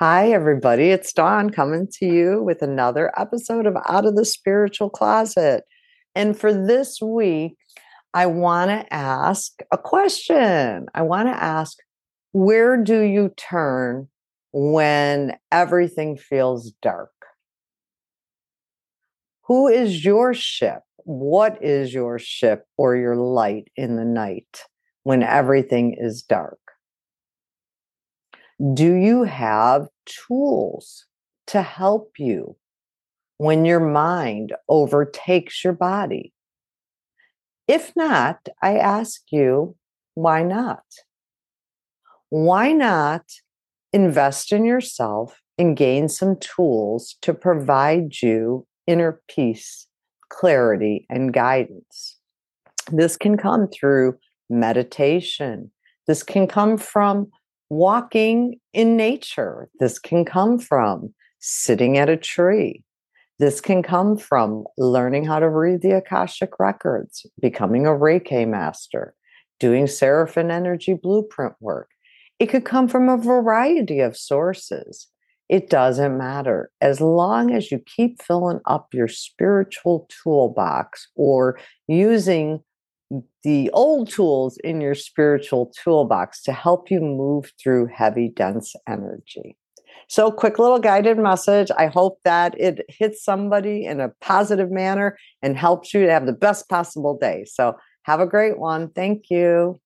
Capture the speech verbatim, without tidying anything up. Hi, everybody. It's Dawn coming to you with another episode of Out of the Spiritual Closet. And for this week, I want to ask a question. I want to ask, where do you turn when everything feels dark? Who is your ship? What is your ship or your light in the night when everything is dark? Do you have tools to help you when your mind overtakes your body? If not, I ask you, why not? Why not invest in yourself and gain some tools to provide you inner peace, clarity, and guidance? This can come through meditation. This can come from walking in nature. This can come from sitting at a tree. This can come from learning how to read the Akashic records, becoming a Reiki master, doing seraphim energy blueprint work. It could come from a variety of sources. It doesn't matter. As long as you keep filling up your spiritual toolbox or using the old tools in your spiritual toolbox to help you move through heavy, dense energy. So, quick little guided message. I hope that it hits somebody in a positive manner and helps you to have the best possible day. So, have a great one. Thank you.